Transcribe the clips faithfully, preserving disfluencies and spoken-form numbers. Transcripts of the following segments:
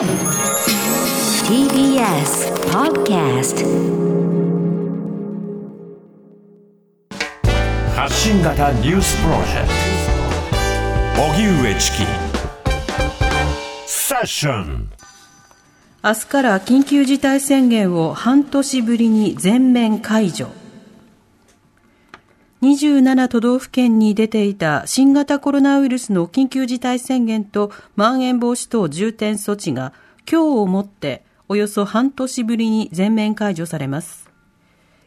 ティービーエス Podcast 発信型ニュースプロジェクト荻上チキセッション。明日から緊急事態宣言を半年ぶりに全面解除。にじゅうなな都道府県に出ていた新型コロナウイルスの緊急事態宣言とまん延防止等重点措置が今日をもっておよそ半年ぶりに全面解除されます。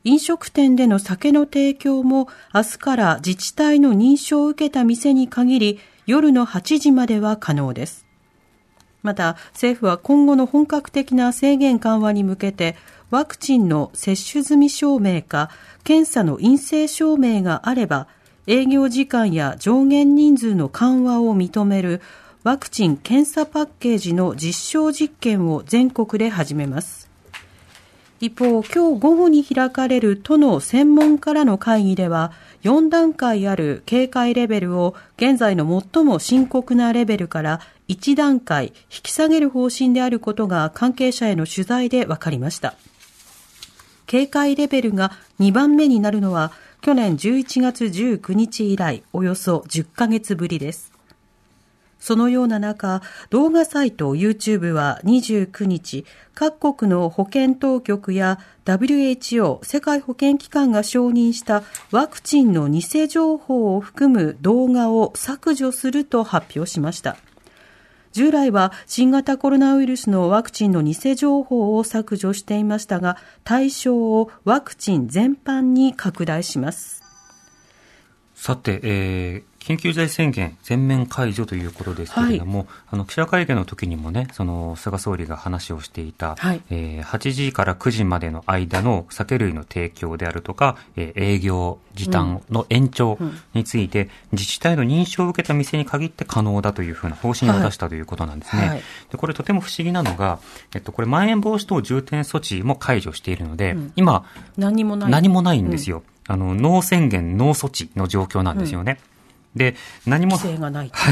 飲食店での酒の提供も明日から自治体の認証を受けた店に限り夜のはちじまでは可能です。また政府は今後の本格的な制限緩和に向けてワクチンの接種済み証明か検査の陰性証明があれば営業時間や上限人数の緩和を認めるワクチン検査パッケージの実証実験を全国で始めます。一方、今日午後に開かれる都の専門家らの会議ではよん段階ある警戒レベルを現在の最も深刻なレベルからいち段階引き下げる方針であることが関係者への取材で分かりました。警戒レベルがにばんめになるのは去年じゅういちがつじゅうくにち以来およそじゅっかげつぶりです。そのような中、動画サイト YouTube はにじゅうくにち各国の保健当局や ダブリューエイチオー 世界保健機関が承認したワクチンの偽情報を含む動画を削除すると発表しました。従来は新型コロナウイルスのワクチンの偽情報を削除していましたが、対象をワクチン全般に拡大します。さて、えー、緊急事態宣言全面解除ということですけれども、はい、あの記者会見の時にもね、その菅総理が話をしていた、はい、えー、はちじからくじまでの間の酒類の提供であるとか、えー、営業時短の延長について、うんうん、自治体の認証を受けた店に限って可能だというふうな方針を出したということなんですね、はい、でこれとても不思議なのが、えっと、これまん延防止等重点措置も解除しているので、うん、今何もない、何もないんですよ、うん、あのノー宣言ノー措置の状況なんですよね、うんで何も、は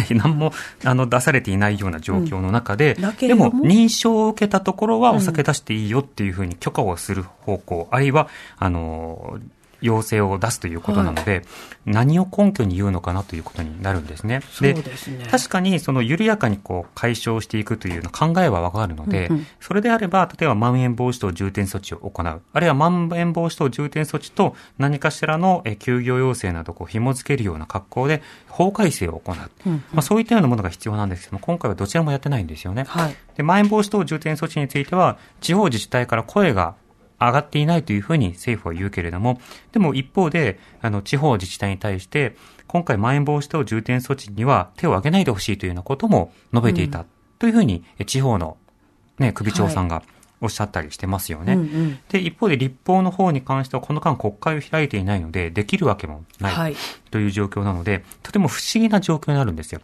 い、何もあの出されていないような状況の中で、うん、でも認証を受けたところはお酒出していいよっていうふうに許可をする方向、うん、あるいはあの要請を出すということなので、はい、何を根拠に言うのかなということになるんですね。そうですね。で、確かにその緩やかにこう解消していくというの考えはわかるので、うんうん、それであれば例えばまん延防止等重点措置を行う、あるいはまん延防止等重点措置と何かしらの休業要請などを紐付けるような格好で法改正を行う、うんうんまあ、そういったようなものが必要なんですけども、今回はどちらもやってないんですよね、はい、でまん延防止等重点措置については地方自治体から声が上がっていないというふうに政府は言うけれども、でも一方であの地方自治体に対して今回まん延防止等重点措置には手を挙げないでほしいというようなことも述べていたというふうに、うん、地方の、ね、首長さんがおっしゃったりしてますよね、はいうんうん、で一方で立法の方に関してはこの間国会を開いていないのでできるわけもないという状況なので、はい、とても不思議な状況になるんですよ。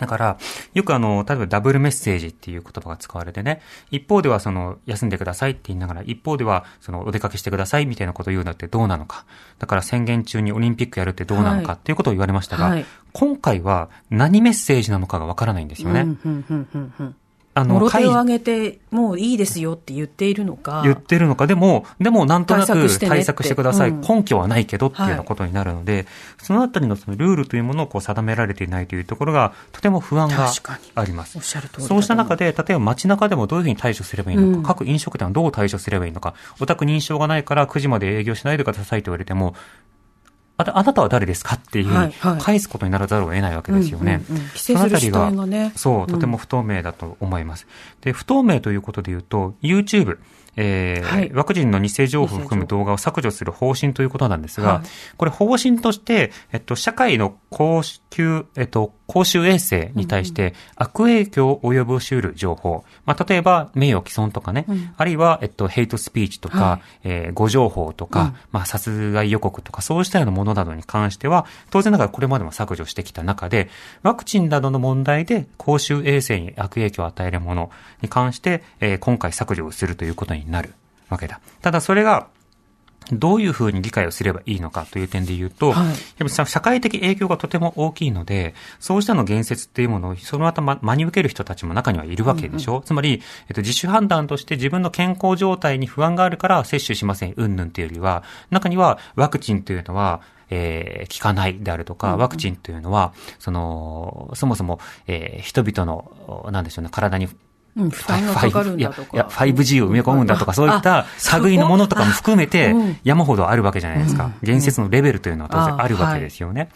だから、よくあの、例えばダブルメッセージっていう言葉が使われてね、一方ではその、休んでくださいって言いながら、一方ではその、お出かけしてくださいみたいなことを言うのってどうなのか。だから宣言中にオリンピックやるってどうなのかっていうことを言われましたが、はいはい、今回は何メッセージなのかがわからないんですよね。うんうんうんうんうんあの、もろ手を挙げて、もういいですよって言っているのか。言ってるのか。でも、でもなんとなく対策してください。うん、根拠はないけどっていうようなことになるので、はい、そのあたりのそのルールというものをこう定められていないというところが、とても不安があります。おっしゃる通り。そうした中で、例えば街中でもどういうふうに対処すればいいのか、うん、各飲食店はどう対処すればいいのか、お宅認証がないからくじまで営業しないでくださいと言われても、あ, あなたは誰ですかっていう返すことにならざるを得ないわけですよね。そのあたりが、そう、とても不透明だと思います。で、不透明ということで言うと、YouTube、えーはい、ワクチンの偽情報を含む動画を削除する方針ということなんですが、はい、これ方針として、えっと、社会の公衆、えっと、公衆衛生に対して悪影響を及ぼし得る情報、まあ、例えば名誉毀損とかね、うん、あるいは、えっと、ヘイトスピーチとか、はいえー、誤情報とか、うんまあ、殺害予告とかそうしたようなものなどに関しては当然ながらこれまでも削除してきた中で、ワクチンなどの問題で公衆衛生に悪影響を与えるものに関して、えー、今回削除をするということになるわけだ。ただそれがどういうふうに理解をすればいいのかという点で言うと、はい、社会的影響がとても大きいので、そうしたの言説っていうものをその後、ま、真に受ける人たちも中にはいるわけでしょ、うんうん、つまり、えっと、自主判断として自分の健康状態に不安があるから接種しませんうんぬんというよりは、中にはワクチンというのはえー、効かないであるとか、ワクチンというのは、その、そもそも、えー、人々の、なんでしょうね、体に、うん、負担がかかるんだとか。いや、ファイブジー を埋め込むんだとか、そういった類のものとかも含めて、山ほどあるわけじゃないですか。言説のレベルというのは当然あるわけですよね。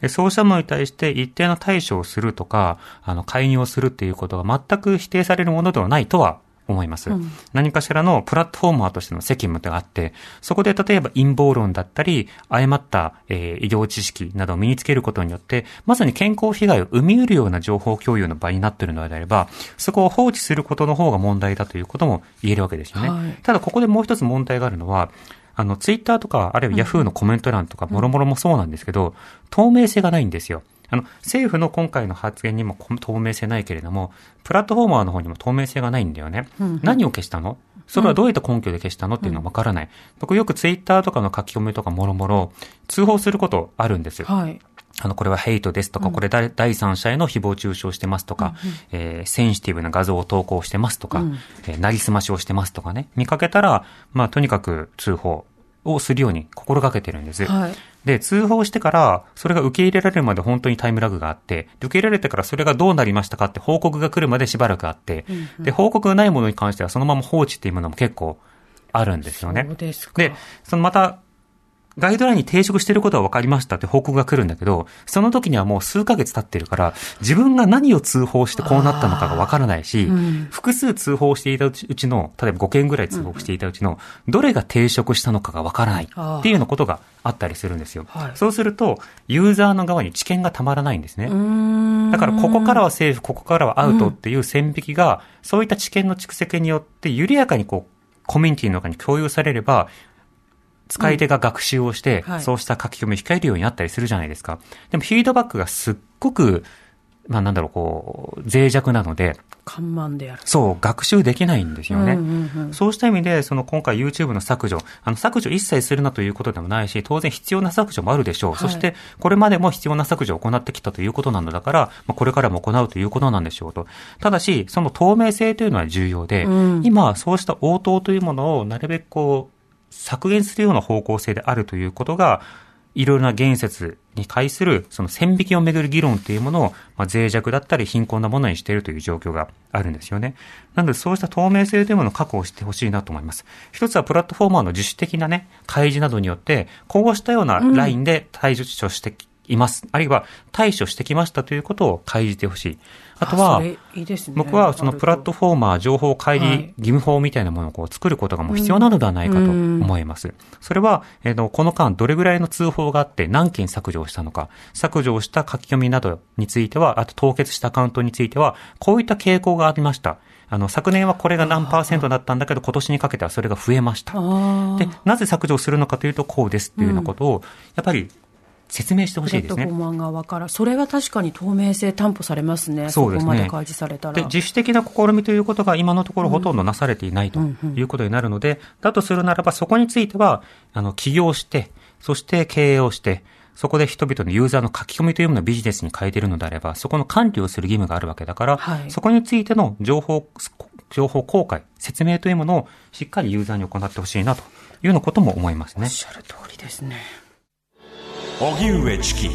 で、そうしたものに対して一定の対処をするとか、あの、介入をするっていうことが全く否定されるものではないとは、思います、うん、何かしらのプラットフォーマーとしての責務があって、そこで例えば陰謀論だったり誤った、えー、医療知識などを身につけることによってまさに健康被害を生み得るような情報共有の場になっているのであれば、そこを放置することの方が問題だということも言えるわけですよね、はい、ただここでもう一つ問題があるのは、あのツイッターとかあるいはヤフーのコメント欄とかもろもろもそうなんですけど、透明性がないんですよ。あの政府の今回の発言にも透明性ないけれども、プラットフォーマーの方にも透明性がないんだよね、うんうん、何を消したの、それはどういった根拠で消したのっていうのはわからない、うん、僕よくツイッターとかの書き込みとかもろもろ通報することあるんですよ、はい、あの、これはヘイトですとか、うん、これ第三者への誹謗中傷してますとか、うんうん、えー、センシティブな画像を投稿してますとか、うん、えー、なりすましをしてますとかね、見かけたら、まあ、とにかく通報をするように心がけてるんです、はい、で、通報してからそれが受け入れられるまで本当にタイムラグがあって、受け入れられてからそれがどうなりましたかって報告が来るまでしばらくあって、うんうん、で、報告がないものに関してはそのまま放置っていうものも結構あるんですよね。そうですか。で、そのまたガイドラインに抵触していることは分かりましたって報告が来るんだけど、その時にはもう数ヶ月経ってるから、自分が何を通報してこうなったのかが分からないし、うん、複数通報していたうちの、例えばごけんぐらい通報していたうちの、うん、どれが抵触したのかが分からないっていうようなことがあったりするんですよ、はい、そうするとユーザーの側に知見がたまらないんですね。うーん、だからここからはセーフ、ここからはアウトっていう線引きが、うん、そういった知見の蓄積によって緩やかにこうコミュニティの中に共有されれば、使い手が学習をして、うん、はい、そうした書き込みを控えるようになったりするじゃないですか。でもフィードバックがすっごく、まあなんだろう、こう、脆弱なので。緩慢である。そう、学習できないんですよね。うんうんうん、そうした意味で、その今回 YouTube の削除、あの削除一切するなということでもないし、当然必要な削除もあるでしょう。はい、そして、これまでも必要な削除を行ってきたということなのだから、まあ、これからも行うということなんでしょうと。ただし、その透明性というのは重要で、うん、今、そうした応答というものをなるべくこう、削減するような方向性であるということが、いろいろな言説に対するその線引きをめぐる議論というものを、まあ、脆弱だったり貧困なものにしているという状況があるんですよね。なのでそうした透明性というものを確保してほしいなと思います。一つはプラットフォーマーの自主的なね、開示などによってこうしたようなラインで対処しています、うん、あるいは対処してきましたということを開示してほしい。あとは、僕はそのプラットフォーマー情報開示義務法みたいなものをこう作ることがもう必要なのではないかと思います。それは、えっと、この間どれぐらいの通報があって何件削除をしたのか、削除をした書き込みなどについては、あと凍結したアカウントについては、こういった傾向がありました。あの、昨年はこれが何パーセントだったんだけど、今年にかけてはそれが増えました。で、なぜ削除するのかというと、こうですっていうようなことを、やっぱり、説明してほしいですね。側からそれは確かに透明性担保されますね。そうですね。そこまで開示されたら。で、自主的な試みということが今のところほとんどなされていないということになるので、うんうんうん、だとするならばそこについてはあの起業して、そして経営をして、そこで人々のユーザーの書き込みというものをビジネスに変えているのであれば、そこの管理をする義務があるわけだから、はい、そこについての情報情報公開説明というものをしっかりユーザーに行ってほしいなというようなことも思いますね。おっしゃる通りですね。荻上チキ。